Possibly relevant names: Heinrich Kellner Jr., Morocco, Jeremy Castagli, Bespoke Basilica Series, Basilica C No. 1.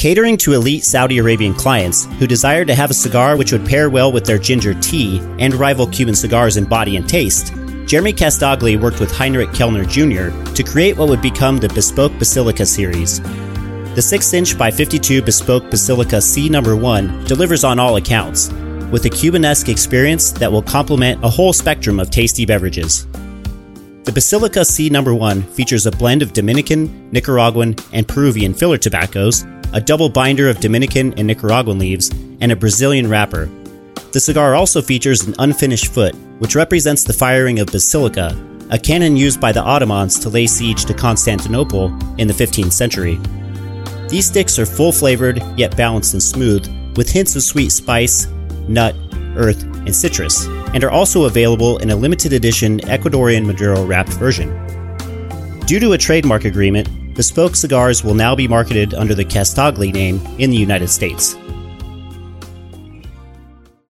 Catering to elite Saudi Arabian clients who desired to have a cigar which would pair well with their ginger tea and rival Cuban cigars in body and taste, Jeremy Castagli worked with Heinrich Kellner Jr. to create what would become the Bespoke Basilica Series. The 6-inch by 52 Bespoke Basilica C No. 1 delivers on all accounts, with a Cubanesque experience that will complement a whole spectrum of tasty beverages. The Basilica C No. 1 features a blend of Dominican, Nicaraguan, and Peruvian filler tobaccos, a double binder of Dominican and Nicaraguan leaves, and a Brazilian wrapper. The cigar also features an unfinished foot, which represents the firing of Basilica, a cannon used by the Ottomans to lay siege to Constantinople in the 15th century. These sticks are full-flavored, yet balanced and smooth, with hints of sweet spice, nut, earth, and citrus, and are also available in a limited edition Ecuadorian Maduro wrapped version. Due to a trademark agreement, Bespoke cigars will now be marketed under the Castagli name in the United States.